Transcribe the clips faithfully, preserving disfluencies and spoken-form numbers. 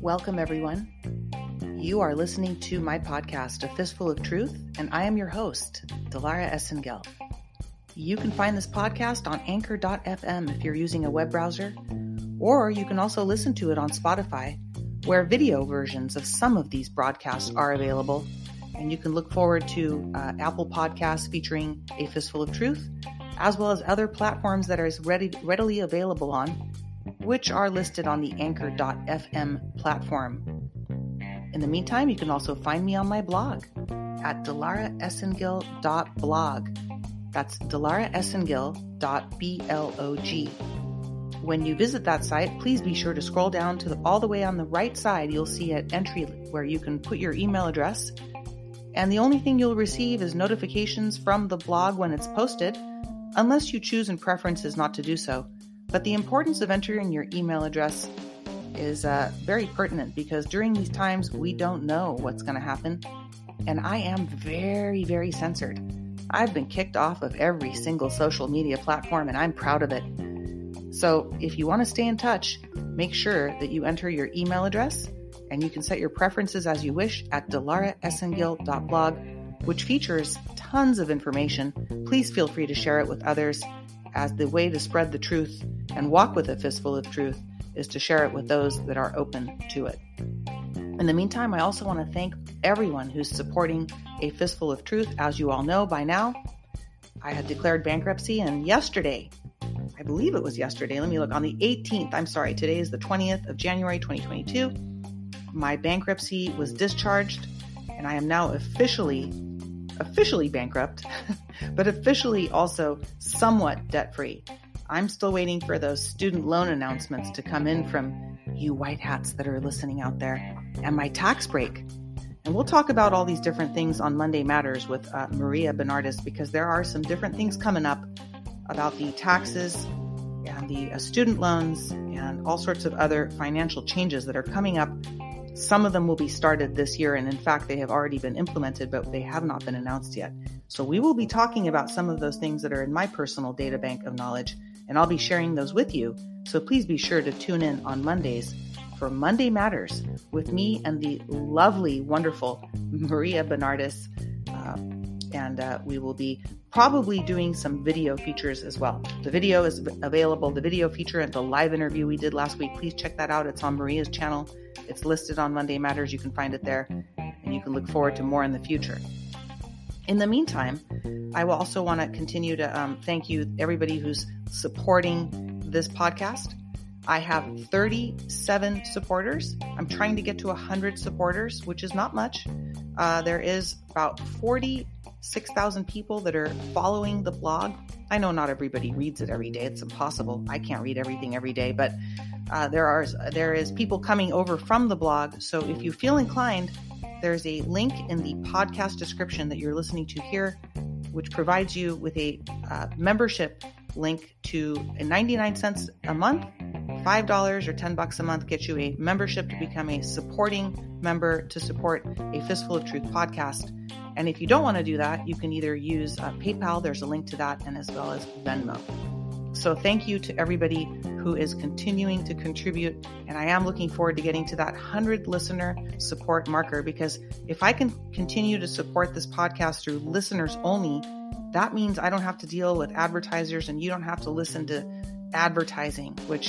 Welcome, everyone. You are listening to my podcast, A Fistful of Truth, and I am your host, Dilara Esengil. You can find this podcast on anchor dot f m if you're using a web browser, or you can also listen to it on Spotify, where video versions of some of these broadcasts are available. And you can look forward to uh, Apple Podcasts featuring A Fistful of Truth, as well as other platforms that are ready, readily available on, which are listed on the anchor dot f m platform. In the meantime, you can also find me on my blog at dilara esengil dot blog. That's dilara esengil dot blog. When you visit that site, please be sure to scroll down to the, all the way on the right side. You'll see an entry where you can put your email address. And the only thing you'll receive is notifications from the blog when it's posted, unless you choose in preferences not to do so. But the importance of entering your email address is uh, very pertinent, because during these times, we don't know what's going to happen. And I am very, very censored. I've been kicked off of every single social media platform, and I'm proud of it. So if you want to stay in touch, make sure that you enter your email address, and you can set your preferences as you wish at dilara esengil dot blog, which features tons of information. Please feel free to share it with others, as the way to spread the truth and walk with a fistful of truth is to share it with those that are open to it. In the meantime, I also want to thank everyone who's supporting A Fistful of Truth. As you all know by now, I had declared bankruptcy, and yesterday, I believe it was yesterday, let me look, on the eighteenth, I'm sorry, today is the twentieth of January, twenty twenty-two, my bankruptcy was discharged, and I am now officially, officially bankrupt, but officially also somewhat debt-free. I'm still waiting for those student loan announcements to come in from you white hats that are listening out there, and my tax break. And we'll talk about all these different things on Monday Matters with uh, Maria Bernardis, because there are some different things coming up about the taxes and the uh, student loans and all sorts of other financial changes that are coming up. Some of them will be started this year, and in fact, they have already been implemented, but they have not been announced yet. So we will be talking about some of those things that are in my personal data bank of knowledge, and I'll be sharing those with you. So please be sure to tune in on Mondays for Monday Matters with me and the lovely, wonderful Maria Bernardis. Uh, and uh, we will be probably doing some video features as well. The video is available, the video feature and the live interview we did last week. Please check that out. It's on Maria's channel. It's listed on Monday Matters. You can find it there, and you can look forward to more in the future. In the meantime, I will also want to continue to um, thank you, everybody who's supporting this podcast. I have thirty-seven supporters. I'm trying to get to one hundred supporters, which is not much. Uh, there is about forty-six thousand people that are following the blog. I know not everybody reads it every day. It's impossible. I can't read everything every day, but Uh, there are there is people coming over from the blog. So if you feel inclined, there's a link in the podcast description that you're listening to here, which provides you with a uh, membership link to a ninety-nine cents a month, five dollars or ten bucks a month gets you a membership to become a supporting member to support A Fistful of Truth podcast. And if you don't want to do that, you can either use uh, PayPal. There's a link to that, and as well as Venmo. So thank you to everybody who is continuing to contribute. And I am looking forward to getting to that one hundred listener support marker, because if I can continue to support this podcast through listeners only, that means I don't have to deal with advertisers, and you don't have to listen to advertising, which,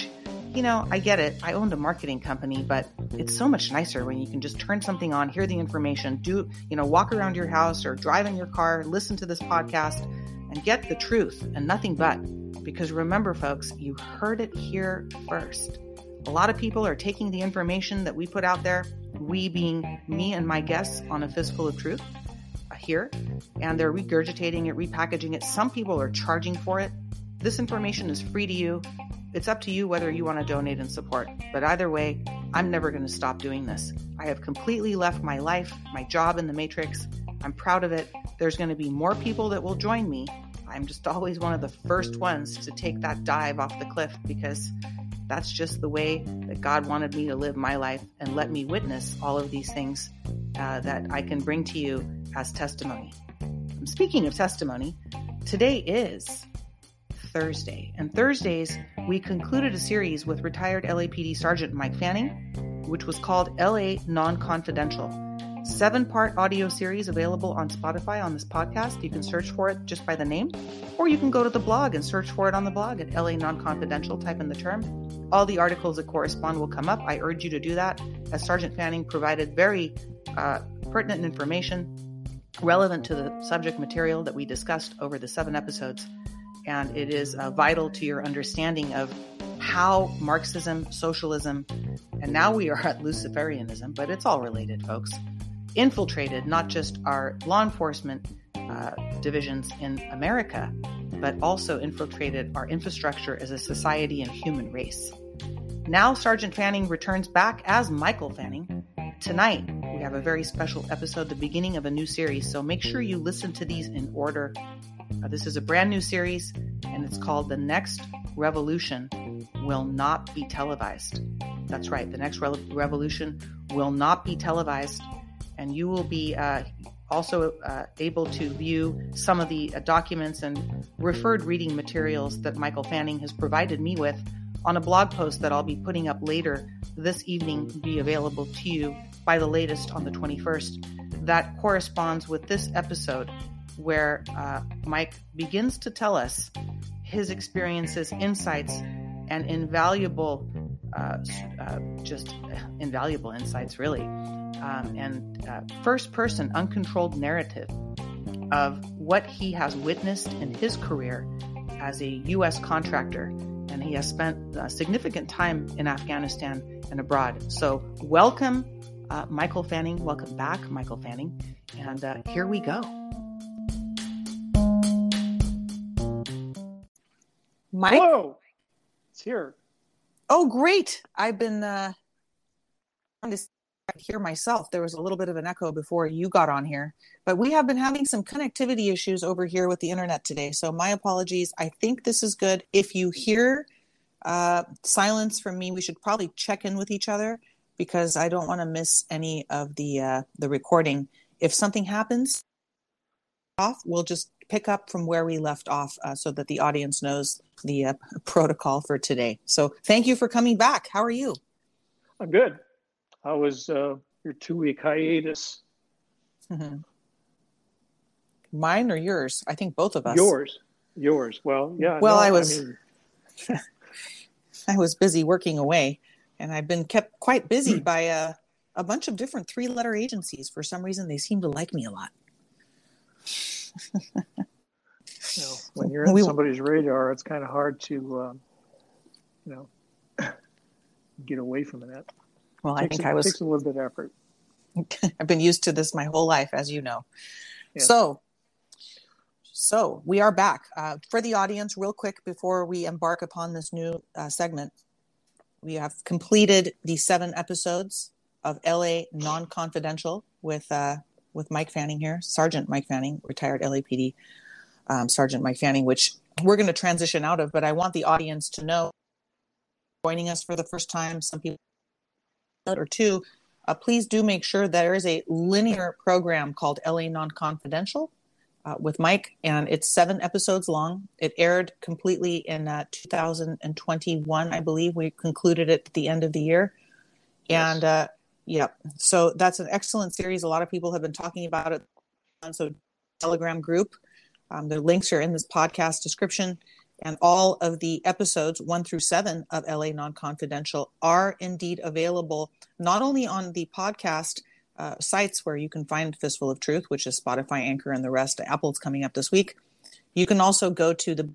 you know, I get it. I owned a marketing company, but it's so much nicer when you can just turn something on, hear the information, do, you know, walk around your house or drive in your car, listen to this podcast and get the truth and nothing but. Because remember, folks, you heard it here first. A lot of people are taking the information that we put out there, we being me and my guests on A Fistful of Truth here, and they're regurgitating it, repackaging it. Some people are charging for it. This information is free to you. It's up to you whether you want to donate and support. But either way, I'm never going to stop doing this. I have completely left my life, my job in the matrix. I'm proud of it. There's going to be more people that will join me. I'm just always one of the first ones to take that dive off the cliff, because that's just the way that God wanted me to live my life and let me witness all of these things uh, that I can bring to you as testimony. Speaking of testimony, Today is Thursday, and Thursdays we concluded a series with retired L A P D Sergeant Mike Fanning, which was called L A Non-Confidential. Seven-part audio series available on Spotify on this podcast. You can search for it just by the name, or you can go to the blog and search for it on the blog at L A Non-Confidential, type in the term. All the articles that correspond will come up. I urge you to do that, as Sergeant Fanning provided very uh, pertinent information relevant to the subject material that we discussed over the seven episodes. And it is uh, vital to your understanding of how Marxism, socialism, and now we are at Luciferianism, but it's all related, folks, infiltrated not just our law enforcement uh, divisions in America, but also infiltrated our infrastructure as a society and human race. Now Sergeant Fanning returns back as Michael Fanning. Tonight, we have a very special episode, the beginning of a new series, so make sure you listen to these in order. Uh, this is a brand new series, and it's called The Next Revolution Will Not Be Televised. That's right, The Next Re- Revolution Will Not Be Televised, and you will be uh, also uh, able to view some of the uh, documents and referred reading materials that Michael Fanning has provided me with on a blog post that I'll be putting up later this evening, be available to you by the latest on the twenty-first. That corresponds with this episode where uh, Mike begins to tell us his experiences, insights, and invaluable, uh, uh, just invaluable insights, really, um, and uh, first-person uncontrolled narrative of what he has witnessed in his career as a U S contractor. And he has spent uh, significant time in Afghanistan and abroad. So welcome, uh, Michael Fanning. Welcome back, Michael Fanning. And uh, here we go. Mike? Hello. It's here. Oh, great. I've been uh, on this here myself. There was a little bit of an echo before you got on here, but we have been having some connectivity issues over here with the internet today. So my apologies. I think this is good. If you hear uh, silence from me, we should probably check in with each other because I don't want to miss any of the, uh, the recording. If something happens off, we'll just pick up from where we left off uh, so that the audience knows the uh, protocol for today. So thank you for coming back. How are you? I'm good. How was uh, your two-week hiatus? Mm-hmm. Mine or yours? I think both of us. Yours, yours. Well, yeah. Well, no, I was, I, mean... I was busy working away, and I've been kept quite busy by a a bunch of different three-letter agencies. For some reason, they seem to like me a lot. You know, when you're on we... somebody's radar, it's kind of hard to, um, you know, get away from that. Well, I think I was. It takes a little bit of effort. I've been used to this my whole life, as you know. Yeah. So, so we are back uh, for the audience. Real quick, before we embark upon this new uh, segment, we have completed the seven episodes of L A Non-Confidential with uh, with Mike Fanning here, Sergeant Mike Fanning, retired L A P D um, Sergeant Mike Fanning, which we're going to transition out of. But I want the audience to know, joining us for the first time, some people. Or two, uh, please do make sure there is a linear program called L A Non-Confidential uh, with Mike, and it's seven episodes long. It aired completely in uh, two thousand twenty-one, I believe. We concluded it at the end of the year. Yes. And uh, yeah, so that's an excellent series. A lot of people have been talking about it on so Telegram group. Um, the links are in this podcast description. And all of the episodes, one through seven of L A Non-Confidential, are indeed available not only on the podcast uh, sites where you can find Fistful of Truth, which is Spotify, Anchor, and the rest. Apple's coming up this week. You can also go to the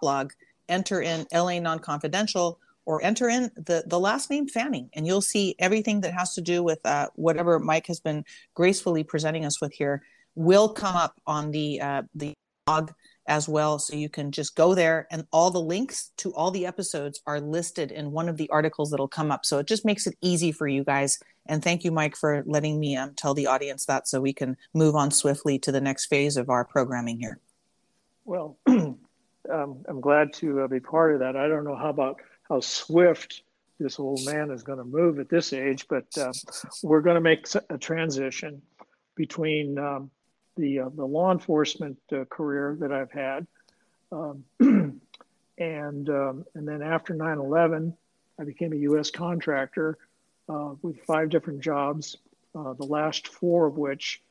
blog, enter in L A Non-Confidential, or enter in the, the last name Fanning, and you'll see everything that has to do with uh, whatever Mike has been gracefully presenting us with here will come up on the uh, the blog as well. So you can just go there, and all the links to all the episodes are listed in one of the articles that'll come up. So it just makes it easy for you guys. And thank you, Mike, for letting me um, tell the audience that so we can move on swiftly to the next phase of our programming here. Well, um, I'm glad to uh, be part of that. I don't know how about how swift this old man is going to move at this age, but uh, we're going to make a transition between um, the uh, the law enforcement uh, career that I've had, um, and um, and then after nine eleven, I became a U S contractor uh, with five different jobs, uh, the last four of which,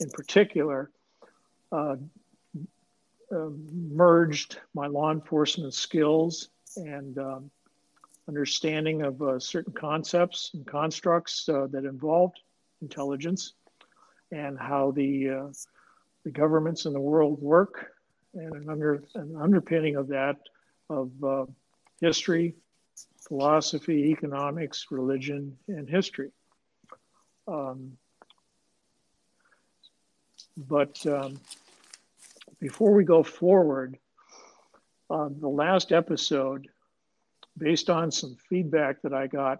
in particular, uh, uh, merged my law enforcement skills and um, understanding of uh, certain concepts and constructs uh, that involved intelligence and how the uh, the governments in the world work, and an under an underpinning of that of uh, history, philosophy, economics, religion, and history. Um, but um, before we go forward, uh, the last episode, based on some feedback that I got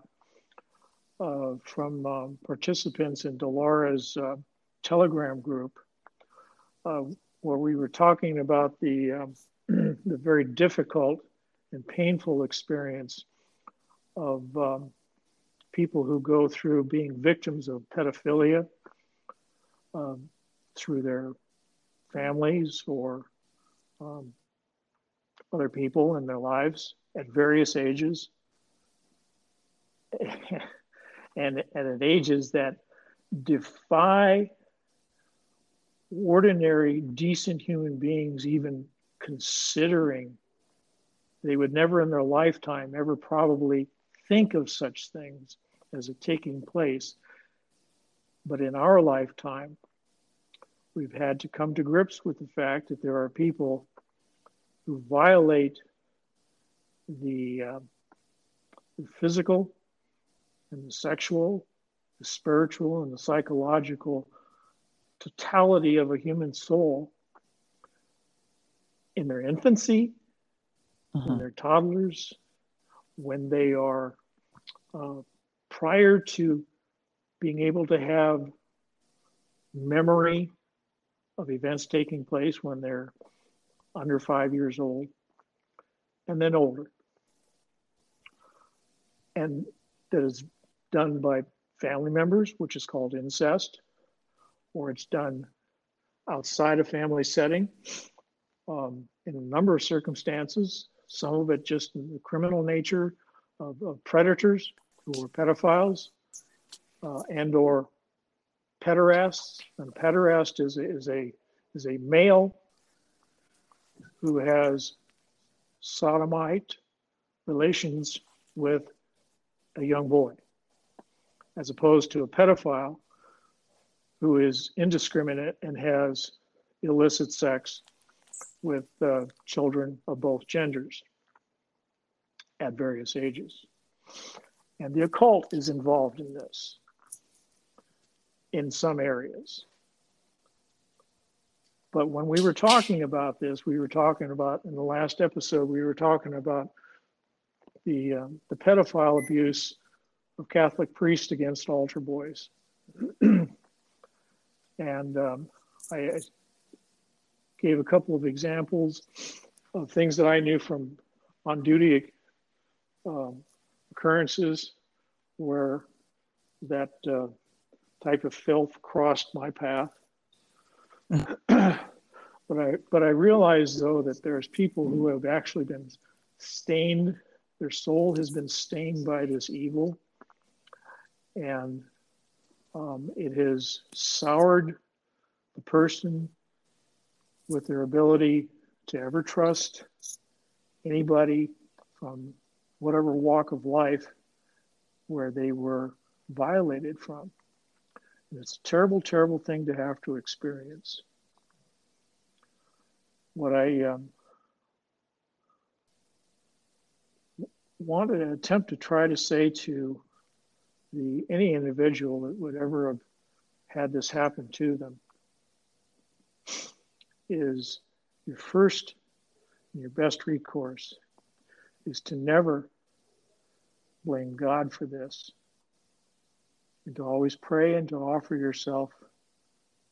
uh, from um, participants in Dilara's uh, Telegram group, uh, where we were talking about the um, the very difficult and painful experience of um, people who go through being victims of pedophilia um, through their families or um, other people in their lives at various ages, and, and at ages that defy ordinary, decent human beings even considering. They would never in their lifetime ever probably think of such things as it taking place. But in our lifetime, we've had to come to grips with the fact that there are people who violate the, uh, the physical and the sexual, the spiritual and the psychological totality of a human soul in their infancy, uh-huh. when they're toddlers, when they are uh, prior to being able to have memory of events taking place, when they're under five years old, and then older. And that is done by family members, which is called incest, or it's done outside a family setting um, in a number of circumstances. Some of it just in the criminal nature of, of predators who are pedophiles uh, and or pederasts. And pederast is, is, a, is a male who has sodomite relations with a young boy, as opposed to a pedophile who is indiscriminate and has illicit sex with uh, children of both genders at various ages. And the occult is involved in this in some areas. But when we were talking about this, we were talking about, in the last episode, we were talking about the, uh, the pedophile abuse of Catholic priests against altar boys. And um, I, I gave a couple of examples of things that I knew from on-duty um, occurrences where that uh, type of filth crossed my path. But I, but I realized though that there's people who have actually been stained, their soul has been stained by this evil, and um, it has soured the person with their ability to ever trust anybody from whatever walk of life where they were violated from. And it's a terrible, terrible thing to have to experience. What I um, wanted to attempt to try to say to the any individual that would ever have had this happen to them is your first and your best recourse is to never blame God for this, and to always pray and to offer yourself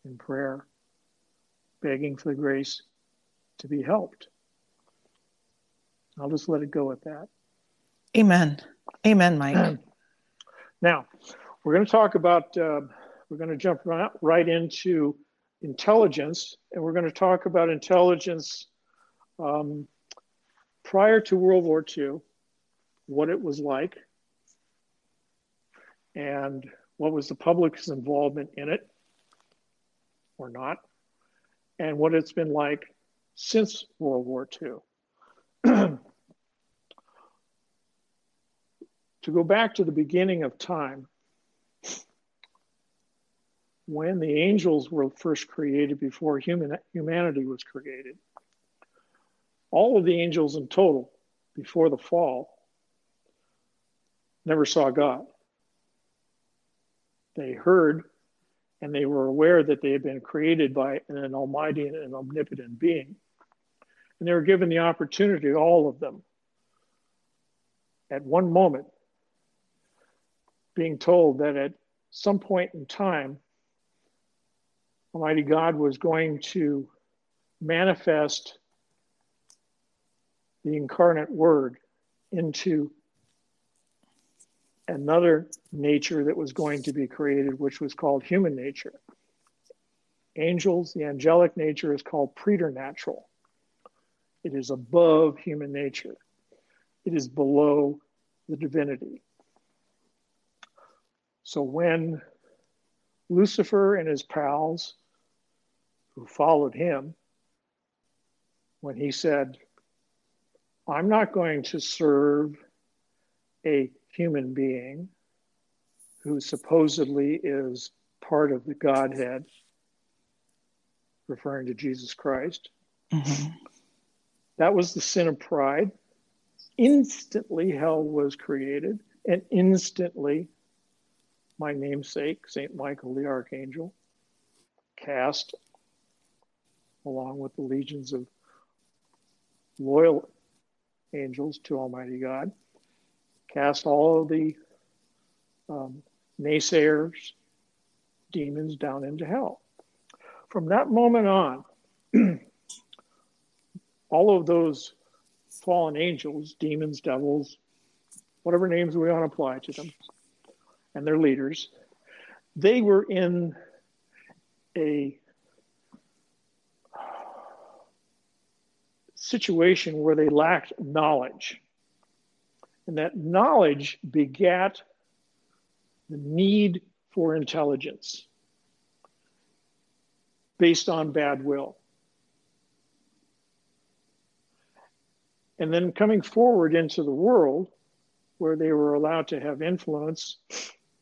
in prayer, begging for the grace to be helped. I'll just let it go at that. Amen. Amen, Mike. Now, we're going to talk about, uh, we're going to jump right, right into intelligence, and we're going to talk about intelligence um, prior to World War Two, what it was like, and what was the public's involvement in it or not, and what it's been like since World War Two. To go back to the beginning of time, when the angels were first created before human, humanity was created, all of the angels in total before the fall never saw God. They heard and they were aware that they had been created by an almighty and an omnipotent being. And they were given the opportunity, all of them, at one moment, being told that at some point in time, Almighty God was going to manifest the incarnate Word into another nature that was going to be created, which was called human nature. Angels, the angelic nature, is called preternatural. It is above human nature. It is below the divinity. So when Lucifer and his pals who followed him, when he said, I'm not going to serve a human being who supposedly is part of the Godhead, referring to Jesus Christ, mm-hmm. That was the sin of pride. Instantly hell was created, and instantly my namesake, Saint Michael the Archangel, cast, along with the legions of loyal angels to Almighty God, cast all of the um, naysayers, demons down into hell. From that moment on, all of those fallen angels, demons, devils, whatever names we want to apply to them, and their leaders, they were in a situation where they lacked knowledge. And that knowledge begat the need for intelligence based on bad will. And then coming forward into the world where they were allowed to have influence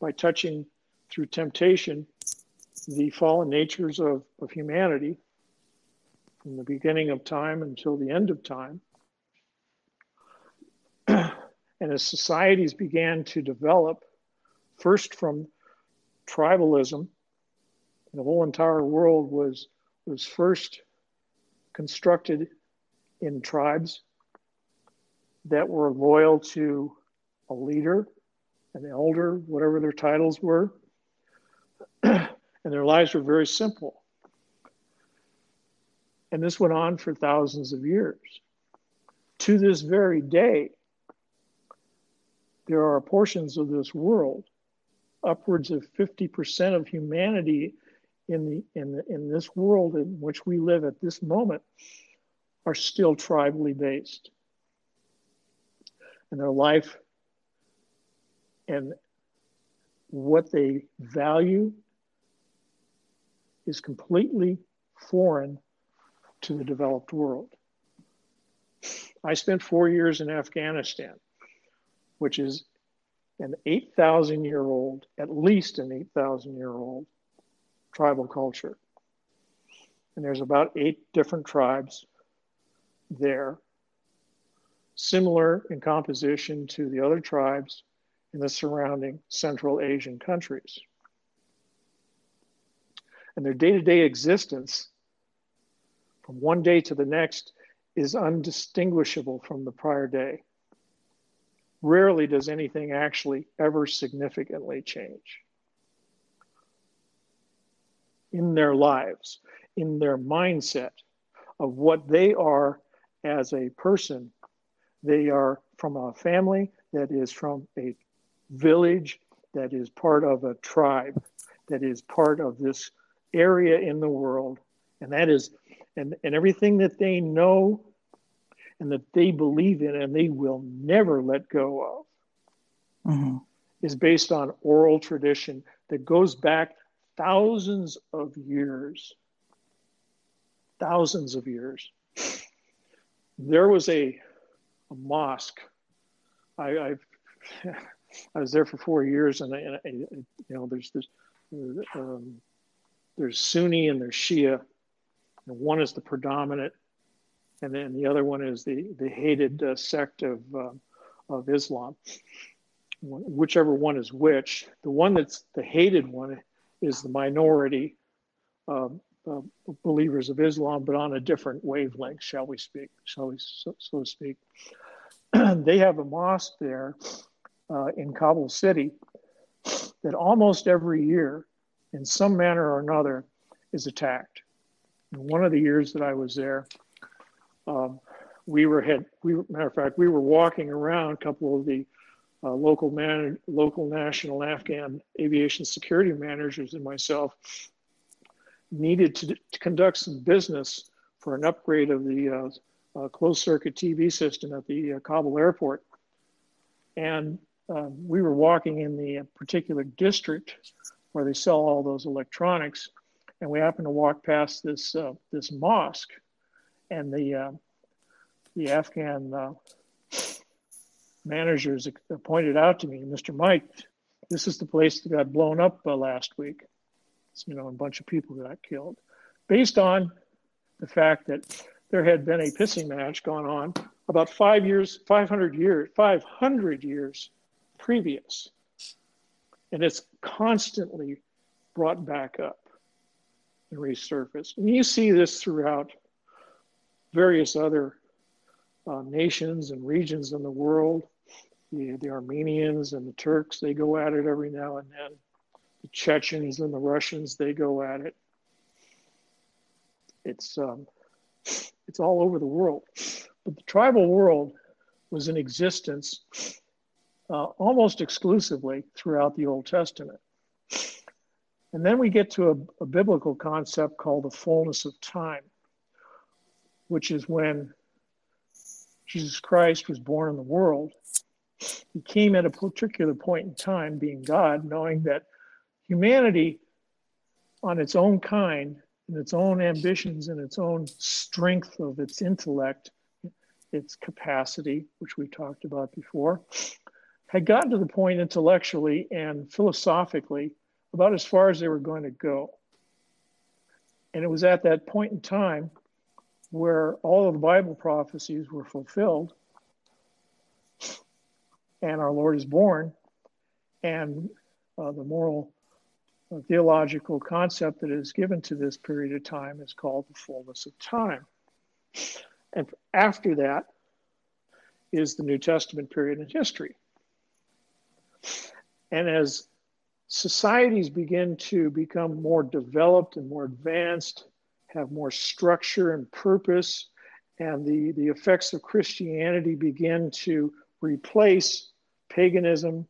by touching through temptation the fallen natures of, of humanity from the beginning of time until the end of time. And as societies began to develop, first from tribalism, the whole entire world was, was first constructed in tribes that were loyal to a leader, an elder, whatever their titles were, and their lives were very simple. And this went on for thousands of years. To this very day, there are portions of this world, upwards of fifty percent of humanity in the in the, in this world in which we live at this moment, are still tribally based. And their life and what they value is completely foreign to the developed world. I spent four years in Afghanistan, which is an eight thousand year old, at least an eight thousand year old tribal culture. And there's about eight different tribes there, similar in composition to the other tribes in the surrounding Central Asian countries. And their day-to-day existence from one day to the next is undistinguishable from the prior day. Rarely does anything actually ever significantly change in their lives, in their mindset of what they are as a person. They are from a family that is from a village that is part of a tribe that is part of this area in the world, and that is, and, and everything that they know and that they believe in and they will never let go of, mm-hmm. is based on oral tradition that goes back thousands of years. Thousands of years. There was a, a mosque. I I've, I was there for four years, and I, and I you know there's this um, there's Sunni and there's Shia, and one is the predominant, and then the other one is the the hated uh, sect of uh, of Islam. Whichever one is which, the one that's the hated one is the minority um, uh, believers of Islam, but on a different wavelength, shall we speak? Shall we so, so speak? They have a mosque there uh, in Kabul City that almost every year, in some manner or another, is attacked. And one of the years that I was there, um, we were had we matter of fact we were walking around a couple of the. Uh, local man, local national Afghan aviation security managers and myself needed to, to conduct some business for an upgrade of the uh, uh, closed circuit T V system at the uh, Kabul airport. And uh, we were walking in the particular district where they sell all those electronics, and we happened to walk past this uh, this mosque, and the uh, the Afghan Uh, managers pointed out to me, Mister Mike, this is the place that got blown up uh, last week. It's, you know, a bunch of people got killed, based on the fact that there had been a pissing match going on about five years, five hundred years, five hundred years previous. And it's constantly brought back up and resurfaced. And you see this throughout various other uh, nations and regions in the world. The, the Armenians and the Turks, they go at it every now and then. The Chechens and the Russians, they go at it. It's um, it's all over the world. But the tribal world was in existence uh, almost exclusively throughout the Old Testament. And then we get to a, a biblical concept called the fullness of time, which is when Jesus Christ was born in the world. He came at a particular point in time, being God, knowing that humanity on its own kind and its own ambitions and its own strength of its intellect, its capacity, which we talked about before, had gotten to the point intellectually and philosophically about as far as they were going to go. And it was at that point in time where all of the Bible prophecies were fulfilled, and our Lord is born, and uh, the moral uh, theological concept that is given to this period of time is called the fullness of time. And after that is the New Testament period in history. And as societies begin to become more developed and more advanced, have more structure and purpose, and the, the effects of Christianity begin to replace paganism,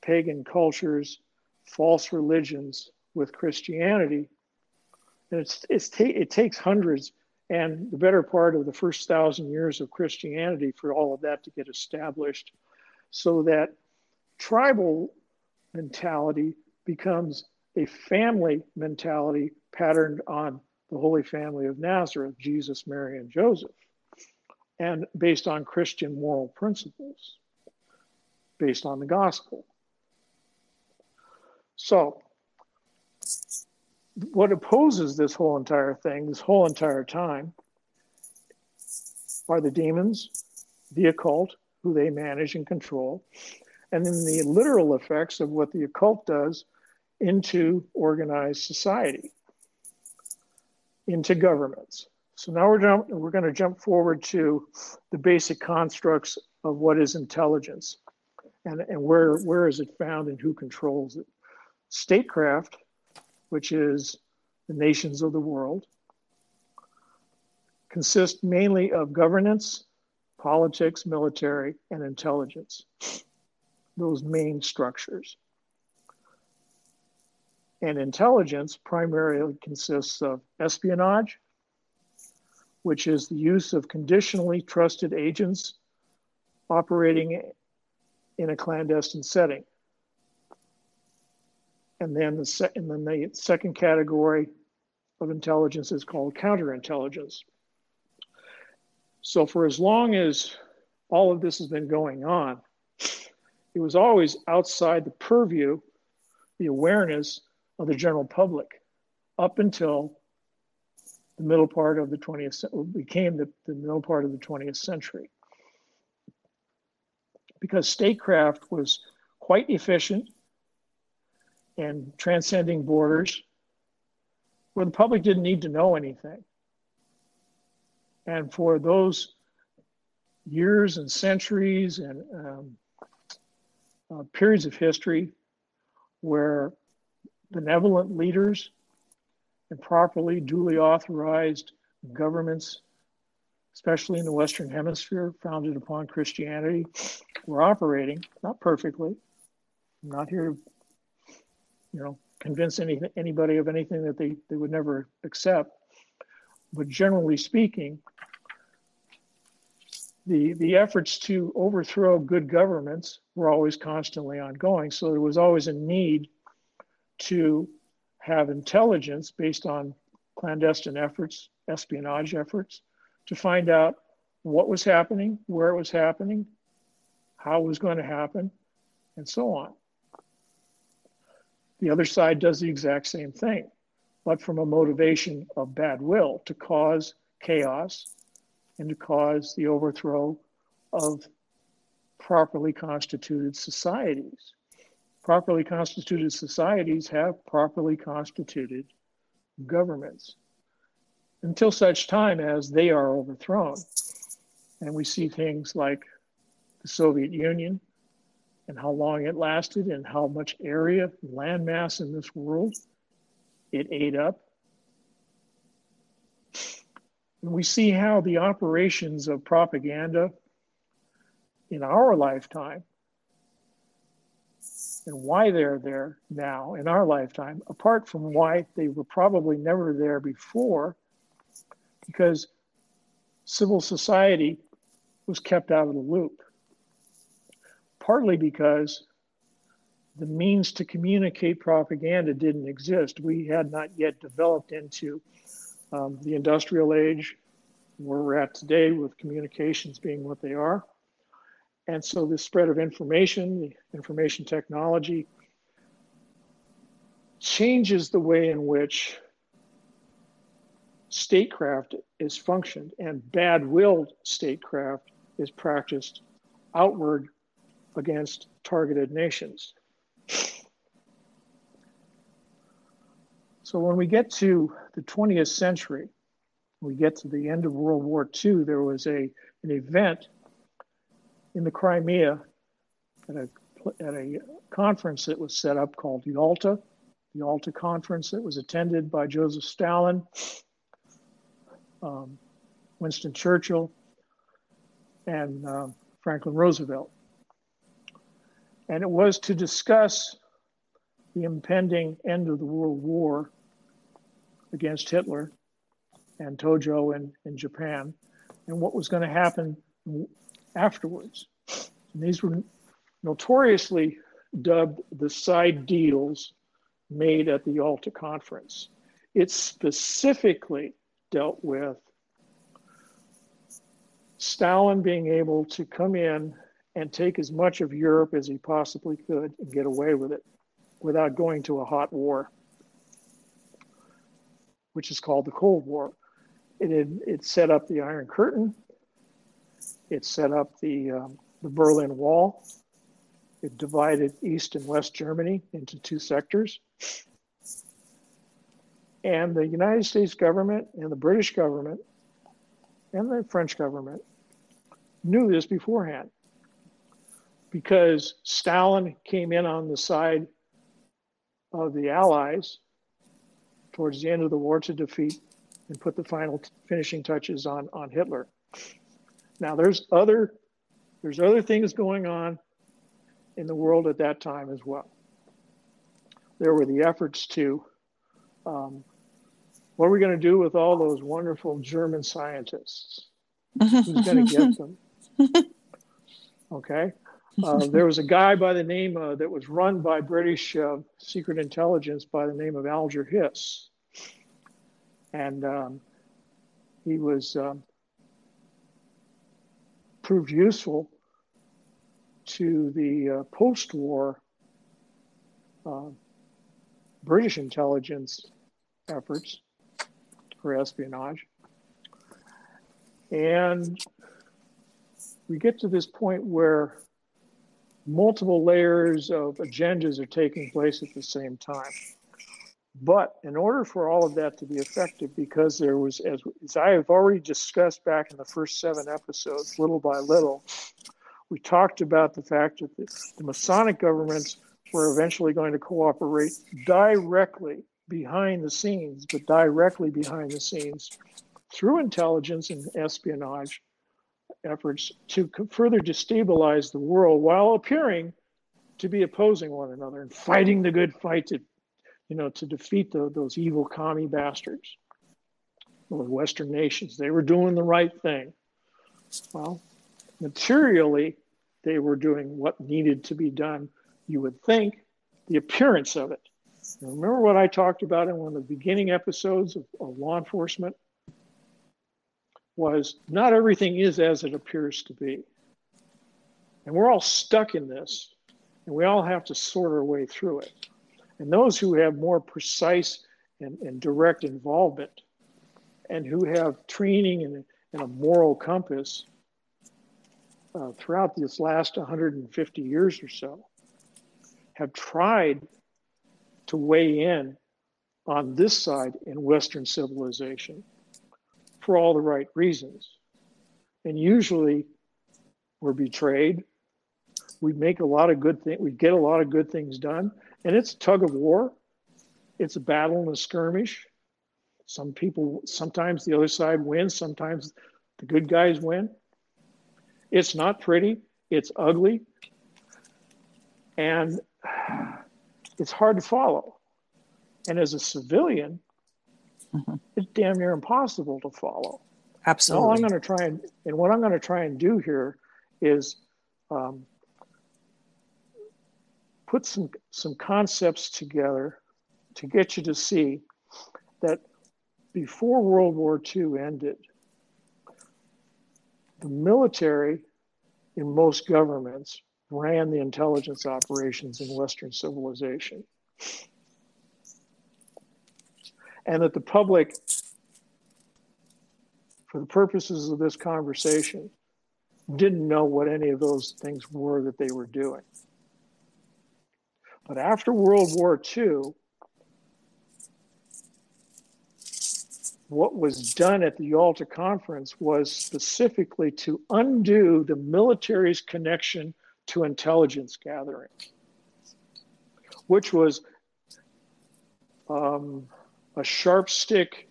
pagan cultures, false religions with Christianity. And it's, it's ta- it takes hundreds and the better part of the first thousand years of Christianity for all of that to get established, so that tribal mentality becomes a family mentality patterned on the Holy Family of Nazareth, Jesus, Mary, and Joseph, and based on Christian moral principles, based on the gospel. So what opposes this whole entire thing, this whole entire time, are the demons, the occult, who they manage and control, and then the literal effects of what the occult does into organized society, into governments. So now we're, jump, we're going to jump forward to the basic constructs of what is intelligence, and, and where, where is it found and who controls it. Statecraft, which is the nations of the world, consists mainly of governance, politics, military, and intelligence, those main structures. And intelligence primarily consists of espionage, which is the use of conditionally trusted agents operating in a clandestine setting. And then the, se and then the second category of intelligence is called counterintelligence. So for as long as all of this has been going on, it was always outside the purview, the awareness of the general public, up until the middle part of the twentieth, became the, the middle part of the twentieth century. Because statecraft was quite efficient and transcending borders, where the public didn't need to know anything. And for those years and centuries and um, uh, periods of history where benevolent leaders and properly duly authorized governments, especially in the Western Hemisphere, founded upon Christianity, were operating, not perfectly. I'm not here to, you know, convince any, anybody of anything that they, they would never accept. But generally speaking, the, the efforts to overthrow good governments were always constantly ongoing. So there was always a need to have intelligence based on clandestine efforts, espionage efforts, to find out what was happening, where it was happening, how it was going to happen, and so on. The other side does the exact same thing, but from a motivation of bad will to cause chaos and to cause the overthrow of properly constituted societies. Properly constituted societies have properly constituted governments until such time as they are overthrown. And we see things like the Soviet Union and how long it lasted and how much area, landmass in this world it ate up. And we see how the operations of propaganda in our lifetime and why they're there now in our lifetime, apart from why they were probably never there before, because civil society was kept out of the loop, partly because the means to communicate propaganda didn't exist. We had not yet developed into um, the industrial age, where we're at today with communications being what they are. And so the spread of information, the information technology, changes the way in which statecraft is functioned, and bad-willed statecraft is practiced outward against targeted nations. So when we get to the twentieth century, we get to the end of World War Two, there was a, an event in the Crimea at a, at a conference that was set up called Yalta, the Yalta Conference, that was attended by Joseph Stalin, um, Winston Churchill, and uh, Franklin Roosevelt. And it was to discuss the impending end of the World War against Hitler and Tojo in, in Japan, and what was going to happen afterwards. And these were notoriously dubbed the side deals made at the Yalta Conference. It specifically dealt with Stalin being able to come in and take as much of Europe as he possibly could and get away with it without going to a hot war, which is called the Cold War. It, had, it set up the Iron Curtain. It set up the, um, the Berlin Wall. It divided East and West Germany into two sectors. And the United States government and the British government and the French government knew this beforehand, because Stalin came in on the side of the Allies towards the end of the war to defeat and put the final finishing touches on, on Hitler. Now there's other, there's other things going on in the world at that time as well. there were the efforts to, um, what are we going to do with all those wonderful German scientists? Who's going to get them? Okay. Uh, there was a guy by the name uh, that was run by British uh, secret intelligence by the name of Alger Hiss. And um, he was um, proved useful to the uh, post-war uh, British intelligence efforts for espionage. And we get to this point where multiple layers of agendas are taking place at the same time. But in order for all of that to be effective, because there was, as, as I have already discussed back in the first seven episodes, little by little, we talked about the fact that the, the Masonic governments were eventually going to cooperate directly behind the scenes, but directly behind the scenes through intelligence and espionage efforts to further destabilize the world while appearing to be opposing one another and fighting the good fight to, you know, to defeat the, those evil commie bastards. Those Western nations, they were doing the right thing. Well, materially, they were doing what needed to be done, you would think, the appearance of it. Now, remember what I talked about in one of the beginning episodes of, of law enforcement? Was not everything is as it appears to be. And we're all stuck in this, and we all have to sort our way through it. And those who have more precise and, and direct involvement, and who have training and, and a moral compass uh, throughout this last one hundred fifty years or so, have tried to weigh in on this side in Western civilization for all the right reasons. And usually we're betrayed. We make a lot of good things, we get a lot of good things done. And it's a tug of war. It's a battle and a skirmish. Some people, sometimes the other side wins, sometimes the good guys win. It's not pretty, it's ugly. And it's hard to follow. And as a civilian, mm-hmm. It's damn near impossible to follow. Absolutely. And all I'm going to try and, and what I'm going to try and do here is um, put some some concepts together to get you to see that before World War Two ended, the military in most governments ran the intelligence operations in Western civilization. And that the public, for the purposes of this conversation, didn't know what any of those things were that they were doing. But after World War Two, what was done at the Yalta Conference was specifically to undo the military's connection to intelligence gathering, which was um, a sharp stick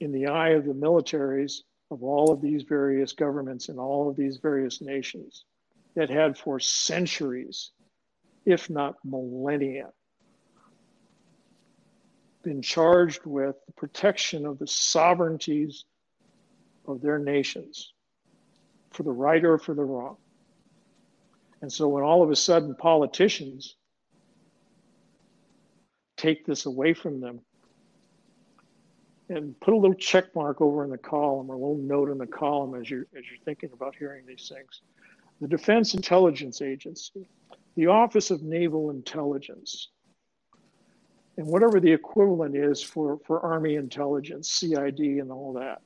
in the eye of the militaries of all of these various governments and all of these various nations that had for centuries, if not millennia, been charged with the protection of the sovereignties of their nations, for the right or for the wrong. And so when all of a sudden politicians take this away from them and put a little check mark over in the column or a little note in the column as you're, as you're thinking about hearing these things, the Defense Intelligence Agency, the Office of Naval Intelligence, and whatever the equivalent is for, for Army Intelligence, C I D and all that.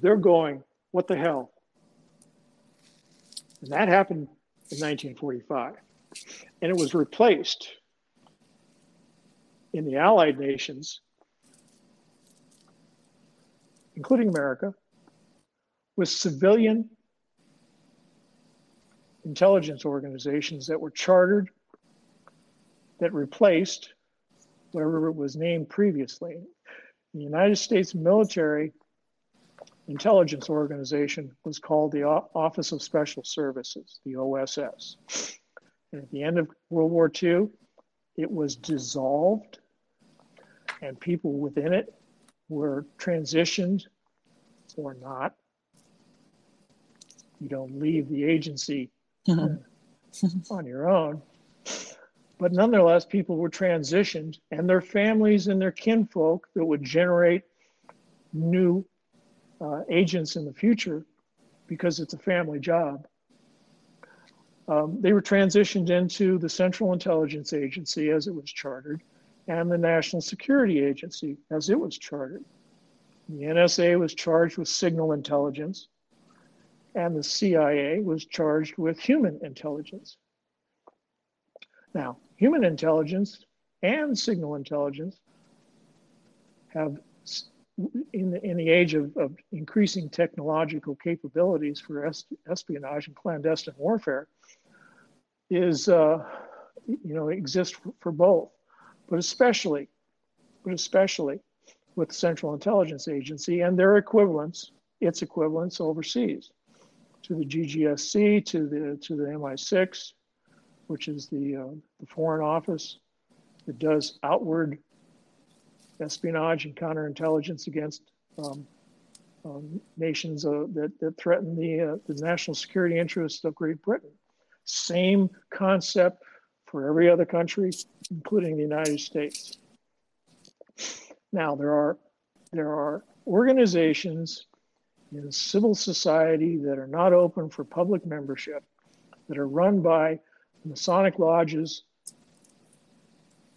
They're going, what the hell? And that happened in nineteen forty-five. And it was replaced in the Allied nations, including America, with civilian intelligence organizations that were chartered, that replaced whatever it was named previously. The United States military intelligence organization was called the Office of Special Services, the O S S. And at the end of World War Two, it was dissolved, and people within it were transitioned or not. You don't leave the agency on your own. But nonetheless, people were transitioned, and their families and their kinfolk that would generate new uh, agents in the future, because it's a family job. Um, they were transitioned into the Central Intelligence Agency as it was chartered, and the National Security Agency as it was chartered. The N S A was charged with signal intelligence, and the C I A was charged with human intelligence. Now, human intelligence and signal intelligence have, in the, in the age of, of increasing technological capabilities for espionage and clandestine warfare, is, uh, you know, exist for both, but especially, but especially with the Central Intelligence Agency and their equivalents, its equivalents overseas, to the G G S C, to the, to the M I six, which is the, uh, the Foreign Office that does outward espionage and counterintelligence against um, um, nations uh, that, that threaten the, uh, the national security interests of Great Britain. Same concept for every other country, including the United States. Now, there are, there are organizations in civil society that are not open for public membership, that are run by Masonic lodges.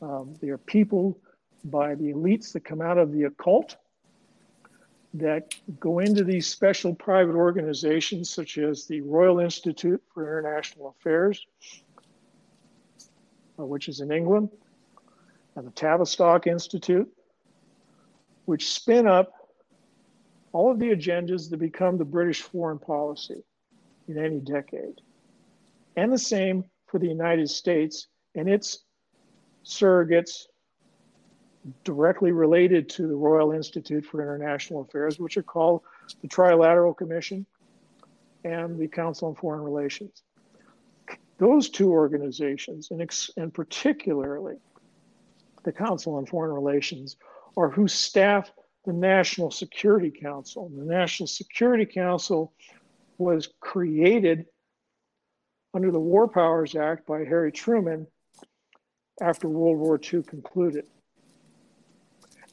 Um, they are people by the elites that come out of the occult that go into these special private organizations, such as the Royal Institute for International Affairs, uh, which is in England, and the Tavistock Institute, which spin up all of the agendas that become the British foreign policy in any decade. And the same for the United States and its surrogates directly related to the Royal Institute for International Affairs, which are called the Trilateral Commission and the Council on Foreign Relations. Those two organizations, and, ex and particularly the Council on Foreign Relations, are who staff the National Security Council. The National Security Council was created under the War Powers Act by Harry Truman after World War Two concluded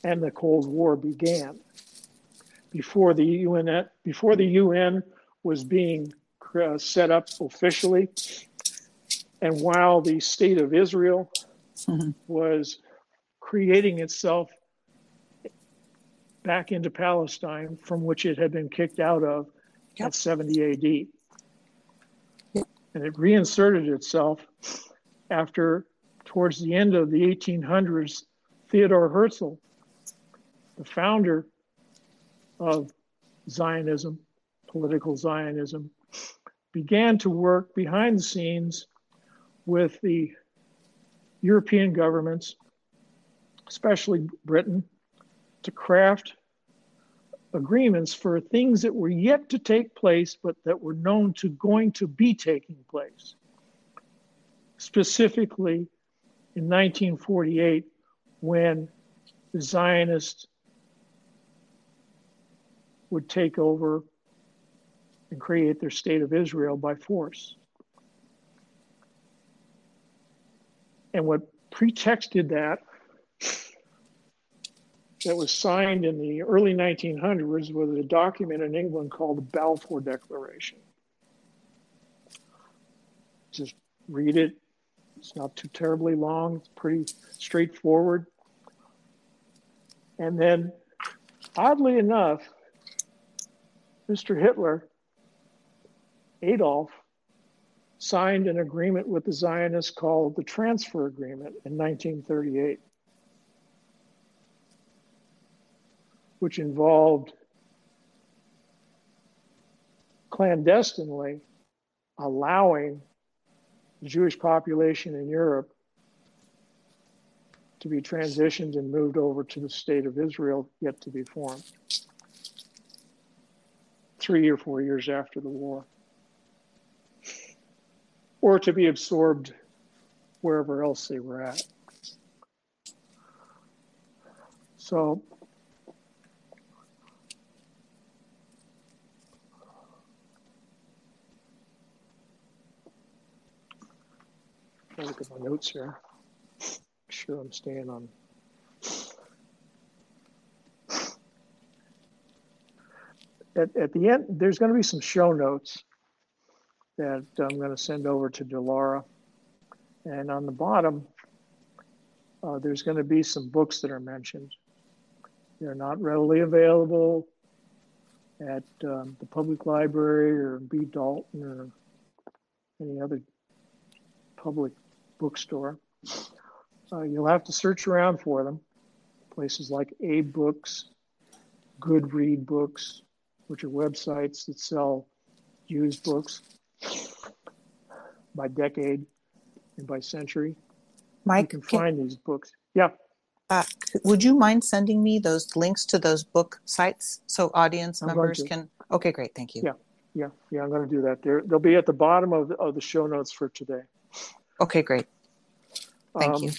and the Cold War began. Before the U N, before the U N was being uh, set up officially, and while the state of Israel mm-hmm. was creating itself back into Palestine, from which it had been kicked out of yep. at seventy A D. And it reinserted itself after, towards the end of the eighteen hundreds, Theodor Herzl, the founder of Zionism, political Zionism, began to work behind the scenes with the European governments, especially Britain, to craft agreements for things that were yet to take place, but that were known to going to be taking place. Specifically in nineteen forty-eight, when the Zionists would take over and create their state of Israel by force. And what pretexted that, that was signed in the early nineteen hundreds, was a document in England called the Balfour Declaration. Just read it. It's not too terribly long. It's pretty straightforward. And then, oddly enough, Mister Hitler, Adolf, signed an agreement with the Zionists called the Transfer Agreement in nineteen thirty-eight. Which involved clandestinely allowing the Jewish population in Europe to be transitioned and moved over to the state of Israel, yet to be formed. three or four years after the war, or to be absorbed wherever else they were at. So I'll look at my notes here. Make sure I'm staying on. At, at the end, there's going to be some show notes that I'm going to send over to Dilara. And on the bottom, uh, there's going to be some books that are mentioned. They're not readily available at um, the public library or B. Dalton or any other public bookstore. Uh, you'll have to search around for them. Places like A Books, Goodread Books, which are websites that sell used books by decade and by century. Mike, you can find can, these books. Yeah. Uh, would you mind sending me those links to those book sites so audience I'm members can? Okay, great. Thank you. Yeah, yeah, yeah. I'm going to do that. They're, they'll be at the bottom of, of the show notes for today. Okay, great. Thank um, you.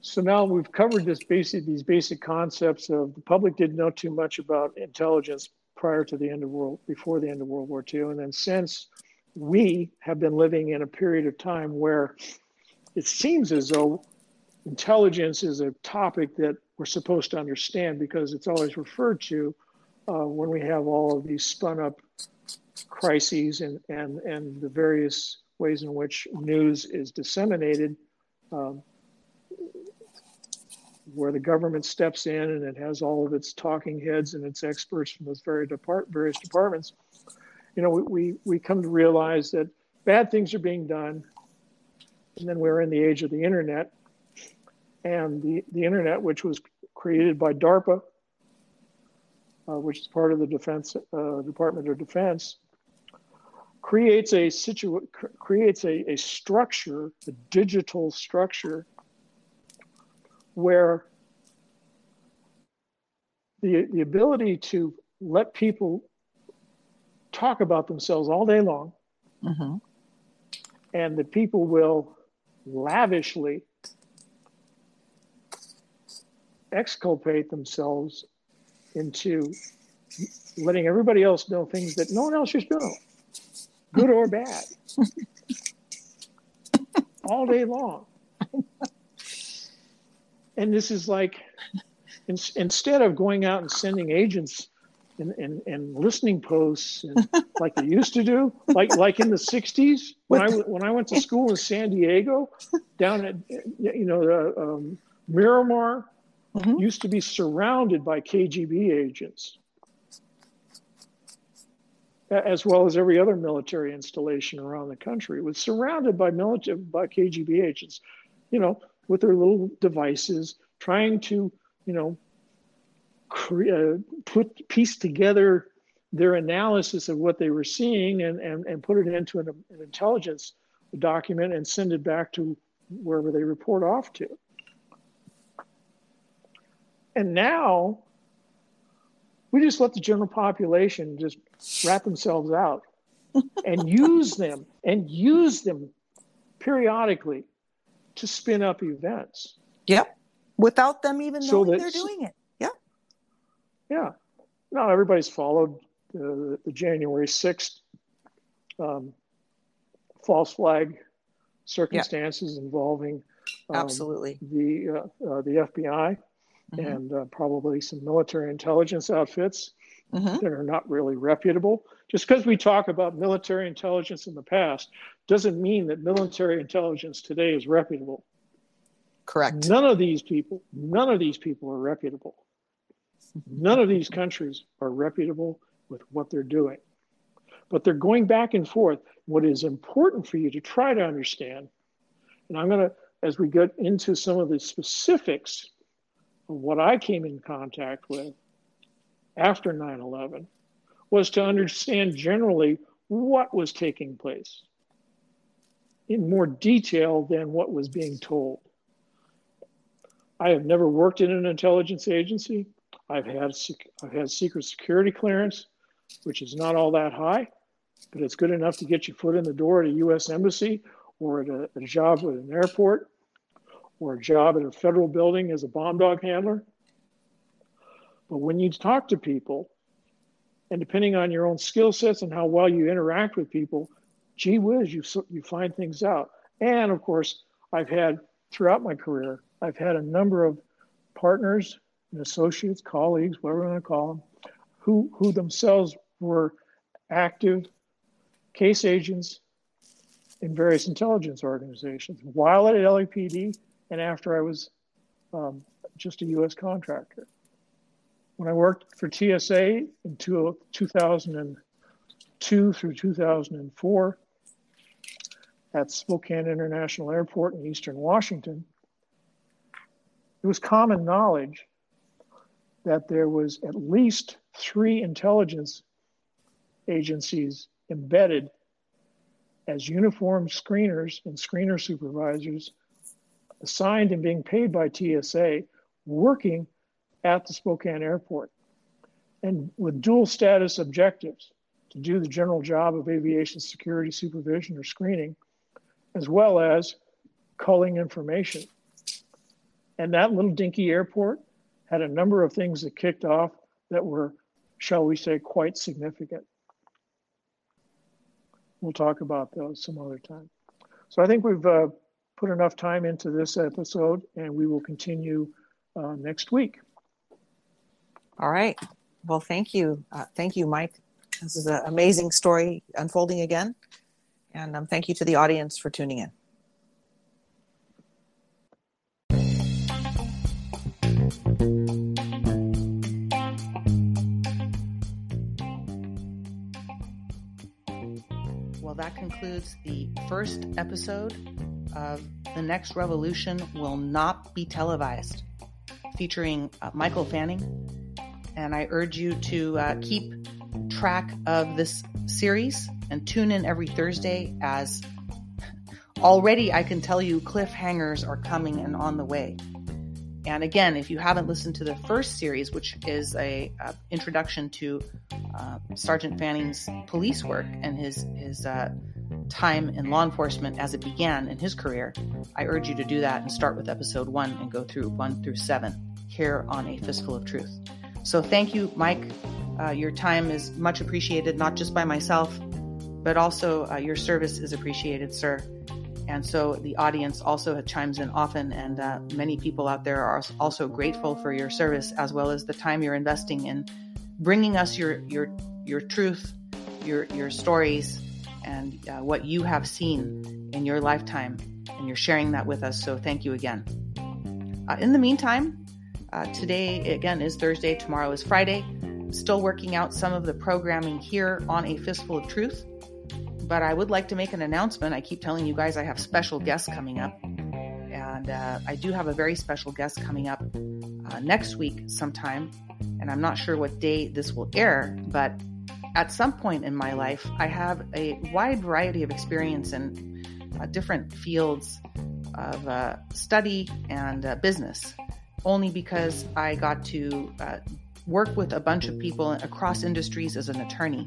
So now we've covered this basic, these basic concepts of the public didn't know too much about intelligence prior to the end of world, before the end of World War Two. And then since we have been living in a period of time where it seems as though intelligence is a topic that we're supposed to understand because it's always referred to uh, when we have all of these spun up crises and, and, and the various ways in which news is disseminated, um, where the government steps in and it has all of its talking heads and its experts from those various, depart- various departments. You know, we, we, we come to realize that bad things are being done. And then we're in the age of the internet, and the, the internet, which was created by DARPA, uh, which is part of the Defense uh, Department of Defense, creates a situ- creates a, a structure, a digital structure, where the, the ability to let people talk about themselves all day long, mm-hmm. and the people will lavishly exculpate themselves into letting everybody else know things that no one else should know, good or bad, all day long. And this is like, in, instead of going out and sending agents and, and, and listening posts and like they used to do, like like in the sixties, when I, when I went to school in San Diego, down at, you know, uh, um, Miramar, mm-hmm. used to be surrounded by K G B agents, as well as every other military installation around the country. It was surrounded by military, by K G B agents, you know, with their little devices, trying to, you know, cre- uh, put piece together their analysis of what they were seeing and, and, and put it into an, an intelligence document and send it back to wherever they report off to. And now we just let the general population just rat themselves out and use them and use them periodically to spin up events. Yep. Without them even so knowing that, they're doing it. Yep. Yeah. Now everybody's followed the, the January sixth um, false flag circumstances yep. involving um, absolutely the uh, uh, the F B I mm-hmm. and uh, probably some military intelligence outfits mm-hmm. that are not really reputable. Just because we talk about military intelligence in the past doesn't mean that military intelligence today is reputable. Correct. None of these people, none of these people are reputable. None of these countries are reputable with what they're doing. But they're going back and forth. What is important for you to try to understand, and I'm going to, as we get into some of the specifics of what I came in contact with after nine eleven, was to understand generally what was taking place in more detail than what was being told. I have never worked in an intelligence agency. I've had I've had secret security clearance, which is not all that high, but it's good enough to get your foot in the door at a U S embassy or at a, a job at an airport or a job at a federal building as a bomb dog handler. But when you talk to people, and depending on your own skill sets and how well you interact with people, gee whiz, you, you find things out. And of course, I've had throughout my career, I've had a number of partners and associates, colleagues, whatever you want to call them, who, who themselves were active case agents in various intelligence organizations while at L A P D and after I was um, just a U S contractor. When I worked for T S A in two thousand two through two thousand four at Spokane International Airport in Eastern Washington, it was common knowledge that there was at least three intelligence agencies embedded as uniformed screeners and screener supervisors assigned and being paid by T S A working at the Spokane airport and with dual status objectives to do the general job of aviation security supervision or screening, as well as culling information. And that little dinky airport had a number of things that kicked off that were, shall we say, quite significant. We'll talk about those some other time. So I think we've uh, put enough time into this episode, and we will continue uh, next week. All right. Well, thank you. Uh, thank you, Mike. This is an amazing story unfolding again. And um, thank you to the audience for tuning in. Well, that concludes the first episode of The Next Revolution Will Not Be Televised, featuring uh, Michael Fanning. And I urge you to uh, keep track of this series and tune in every Thursday, as already I can tell you cliffhangers are coming and on the way. And again, if you haven't listened to the first series, which is a, a introduction to uh, Sergeant Fanning's police work and his, his uh, time in law enforcement as it began in his career, I urge you to do that and start with episode one and go through one through seven here on A Fistful of Truth. So thank you, Mike. Uh, your time is much appreciated, not just by myself, but also uh, your service is appreciated, sir. And so the audience also chimes in often, and uh, many people out there are also grateful for your service, as well as the time you're investing in bringing us your your your truth, your your stories, and uh, what you have seen in your lifetime, and you're sharing that with us. So thank you again. Uh, in the meantime. Uh, today, again, is Thursday. Tomorrow is Friday. Still working out some of the programming here on A Fistful of Truth. But I would like to make an announcement. I keep telling you guys I have special guests coming up. And uh, I do have a very special guest coming up uh, next week sometime. And I'm not sure what day this will air. But at some point in my life, I have a wide variety of experience in uh, different fields of uh, study and uh, business. Only because I got to uh, work with a bunch of people across industries as an attorney.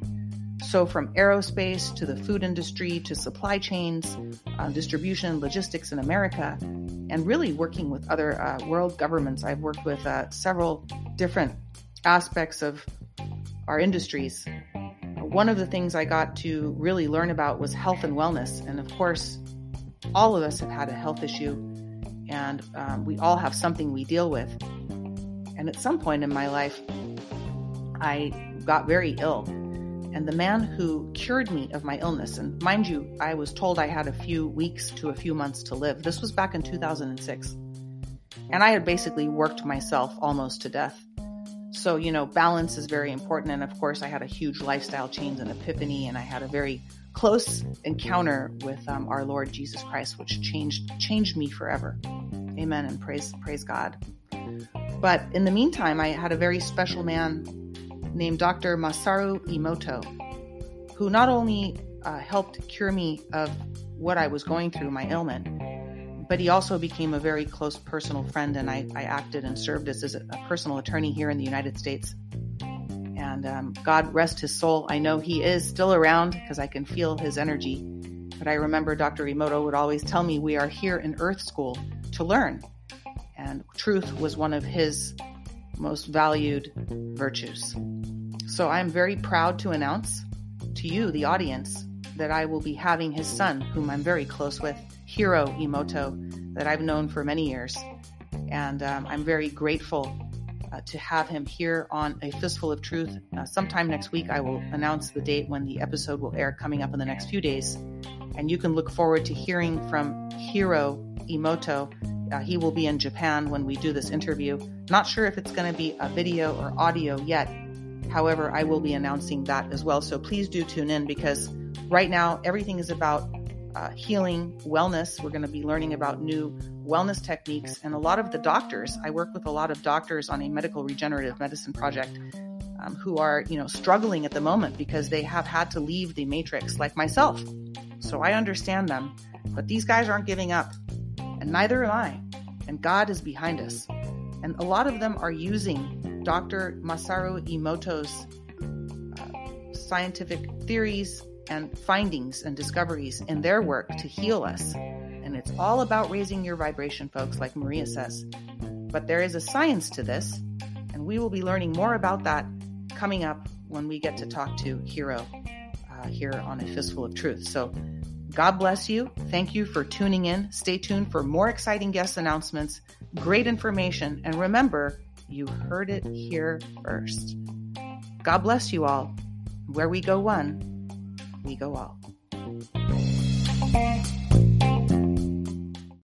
So from aerospace to the food industry to supply chains, uh, distribution, logistics in America, and really working with other uh, world governments. I've worked with uh, several different aspects of our industries. One of the things I got to really learn about was health and wellness. And of course, all of us have had a health issue. And um, we all have something we deal with. And at some point in my life, I got very ill. And the man who cured me of my illness, and mind you, I was told I had a few weeks to a few months to live. This was back in two thousand six. And I had basically worked myself almost to death. So, you know, balance is very important. And of course, I had a huge lifestyle change and epiphany, and I had a very close encounter with um, our Lord Jesus Christ, which changed changed me forever. Amen and praise praise God. But in the meantime, I had a very special man named Doctor Masaru Emoto, who not only uh, helped cure me of what I was going through, my ailment, but he also became a very close personal friend, and I, I acted and served as, as a personal attorney here in the United States. And um, God rest his soul. I know he is still around because I can feel his energy. But I remember Doctor Emoto would always tell me, we are here in Earth School to learn. And truth was one of his most valued virtues. So I'm very proud to announce to you, the audience, that I will be having his son, whom I'm very close with, Hiro Emoto, that I've known for many years. And um, I'm very grateful uh, to have him here on A Fistful of Truth. Uh, sometime next week, I will announce the date when the episode will air, coming up in the next few days. And you can look forward to hearing from Hiro Emoto. Uh, he will be in Japan when we do this interview. Not sure if it's going to be a video or audio yet. However, I will be announcing that as well. So please do tune in, because right now everything is about uh, healing, wellness. We're going to be learning about new wellness techniques. And a lot of the doctors, I work with a lot of doctors on a medical regenerative medicine project um, who are, you know, struggling at the moment because they have had to leave the matrix, like myself. So I understand them, but these guys aren't giving up, and neither am I. And God is behind us. And a lot of them are using Doctor Masaru Emoto's uh, scientific theories and findings and discoveries in their work to heal us. And it's all about raising your vibration, folks, like Maria says. But there is a science to this, and we will be learning more about that coming up when we get to talk to Hiro uh, here on A Fistful of Truth. So God bless you. Thank you for tuning in. Stay tuned for more exciting guest announcements, great information, and remember, you heard it here first. God bless you all. Where we go one, we go all.